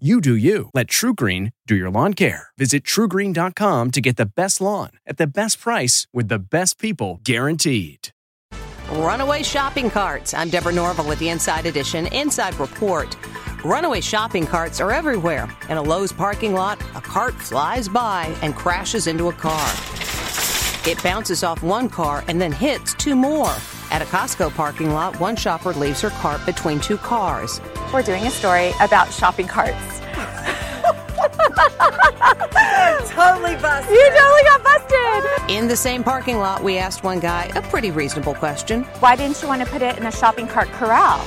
You do you. Let TruGreen do your lawn care. Visit TruGreen.com to get the best lawn at the best price with the best people guaranteed. Runaway shopping carts. I'm Deborah Norville with the Inside Edition Inside Report. Runaway shopping carts are everywhere. In a Lowe's parking lot, a cart flies by and crashes into a car. It bounces off one car and then hits two more. At a Costco parking lot, one shopper leaves her cart between two cars. We're doing a story about shopping carts. Totally busted. You totally got busted. In the same parking lot, we asked one guy a pretty reasonable question. Why didn't you want to put it in a shopping cart corral?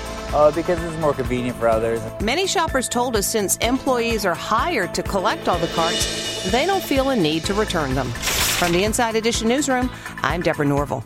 Because it's more convenient for others. Many shoppers told us since employees are hired to collect all the carts, they don't feel a need to return them. From the Inside Edition newsroom, I'm Deborah Norville.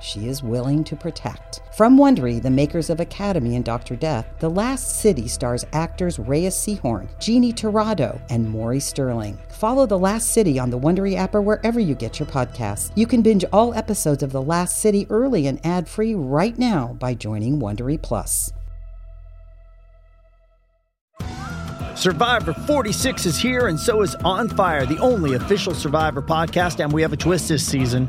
she is willing to protect. From Wondery, the makers of Academy and Dr. Death, The Last City stars actors Reyes Sehorn, Jeannie Tirado, and Maury Sterling. Follow The Last City on the Wondery app or wherever you get your podcasts. You can binge all episodes of The Last City early and ad-free right now by joining Wondery Plus. Survivor 46 is here, and so is On Fire, the only official Survivor podcast, and we have a twist this season.